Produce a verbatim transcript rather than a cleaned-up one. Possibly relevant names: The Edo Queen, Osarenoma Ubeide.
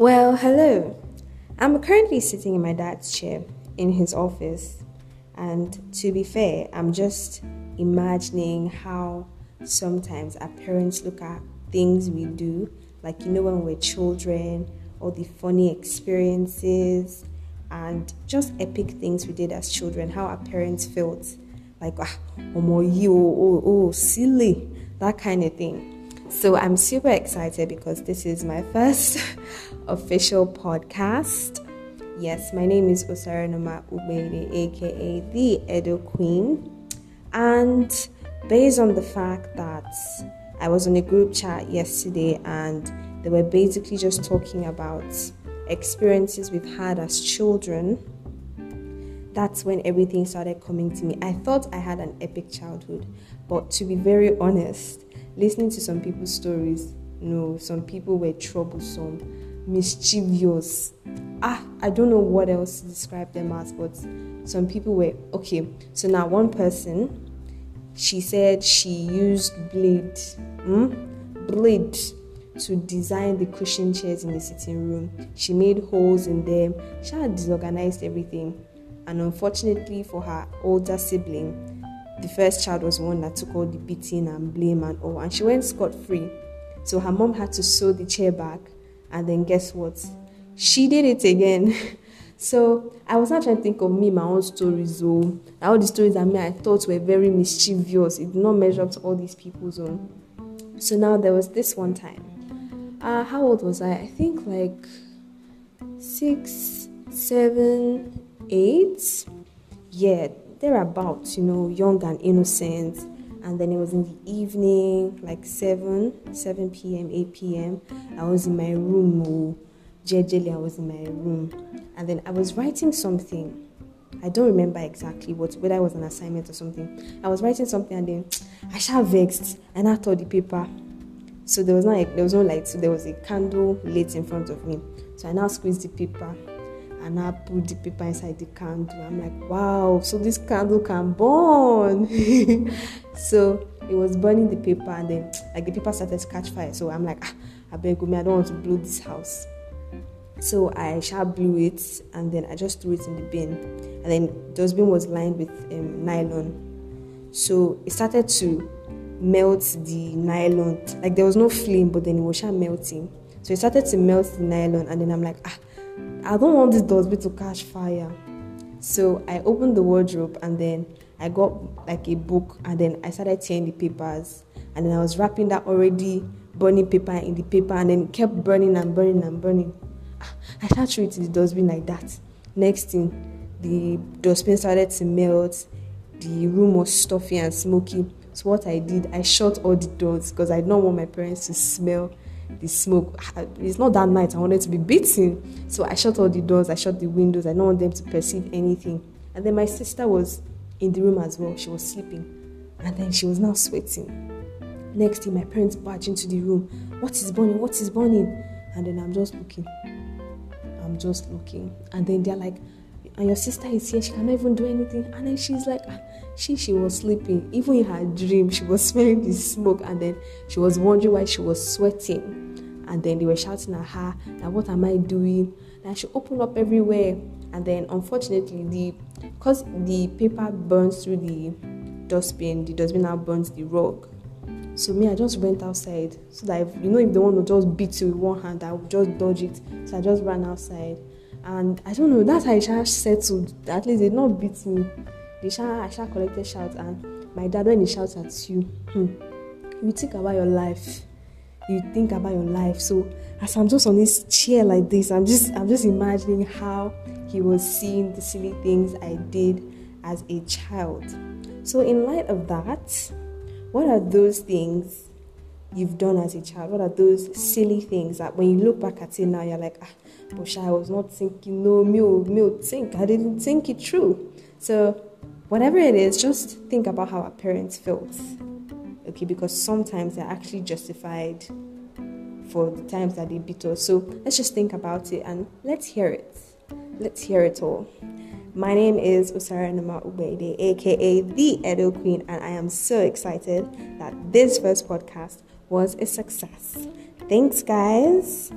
Well, hello. I'm currently sitting in my dad's chair in his office, and to be fair, I'm just imagining how sometimes our parents look at things we do, like, you know, when we're children, all the funny experiences and just epic things we did as children, how our parents felt like, ah, omo, you, oh, oh, silly, that kind of thing. So I'm super excited because this is my first official podcast. Yes, my name is Osarenoma Ubeide, aka The Edo Queen. And based on the fact that I was on a group chat yesterday and they were basically just talking about experiences we've had as children, that's when everything started coming to me. I thought I had an epic childhood, but to be very honest, listening to some people's stories, no, some people were troublesome, mischievous. Ah, I don't know what else to describe them as, but some people were okay. So now one person, she said she used blade, hmm? blade to design the cushion chairs in the sitting room. She made holes in them. She had disorganized everything. And unfortunately for her older sibling, the first child was the one that took all the beating and blame and all, and she went scot-free. So her mom had to sew the chair back, and then guess what? She did it again. So I was not trying to think of me, my own stories, though. All the stories that me I thought were very mischievous. It did not measure up to all these people's own. So now there was this one time. Uh, how old was I? I think like six, seven, eight. Yeah. Thereabouts, you know, young and innocent. And then it was in the evening, like seven p.m., eight p.m. I was in my room. Jejeli, I was in my room. And then I was writing something. I don't remember exactly what, whether it was an assignment or something. I was writing something and then I shall vexed and I tore the paper. So there was, not, like, there was no light. So there was a candle lit in front of me. So I now squeezed the paper. And I put the paper inside the candle. I'm like, wow, so this candle can burn. So it was burning the paper, and then like the paper started to catch fire. So I'm like, ah, I beg me, I don't want to blow this house. So I sharp blew it, and then I just threw it in the bin. And then the dustbin was lined with um, nylon. So it started to melt the nylon. Like there was no flame, but then it was sharp melting. So it started to melt the nylon, and then I'm like, ah, I don't want this dustbin to catch fire. So I opened the wardrobe, and then I got like a book, and then I started tearing the papers, and then I was wrapping that already burning paper in the paper, and then it kept burning and burning and burning. I started throwing it in the dustbin like that. Next thing, the dustbin started to melt. The room was stuffy and smoky. So what I did, I shut all the doors because I did not want my parents to smell the smoke. It's not that night I wanted to be beaten, so I shut all the doors, I shut the windows. I don't want them to perceive anything. And then my sister was in the room as well. She was sleeping, and then she was now sweating. Next thing, my parents barged into the room. What is burning? What is burning? And then I'm just looking. I'm just looking, and then they're like, and your sister is here, she cannot even do anything. And then she's like, she she was sleeping. Even in her dream, she was smelling the smoke, and then she was wondering why she was sweating. And then they were shouting at her, like, what am I doing? And she opened up everywhere. And then unfortunately, the because the paper burns through the dustbin, the dustbin now burns the rug. So me, I just went outside. So that if, you know, if the one would just beat you with one hand, I would just dodge it. So I just ran outside. And I don't know, that's how Isha settled. At least they did not beat me. Isha, Isha collected shouts, and my dad, when he shouts at you, hmm, you think about your life. You think about your life. So as I'm just on this chair like this, I'm just I'm just imagining how he was seeing the silly things I did as a child. So in light of that, what are those things you've done as a child? What are those silly things that when you look back at it now, you're like, ah, but I was not thinking, no, me, me, think, I didn't think it through. So whatever it is, just think about how our parents felt, okay? Because sometimes they're actually justified for the times that they beat us. So let's just think about it, and let's hear it. Let's hear it all. My name is Osarenoma Ubeide, aka The Edo Queen, and I am so excited that this first podcast was a success. Thanks, guys.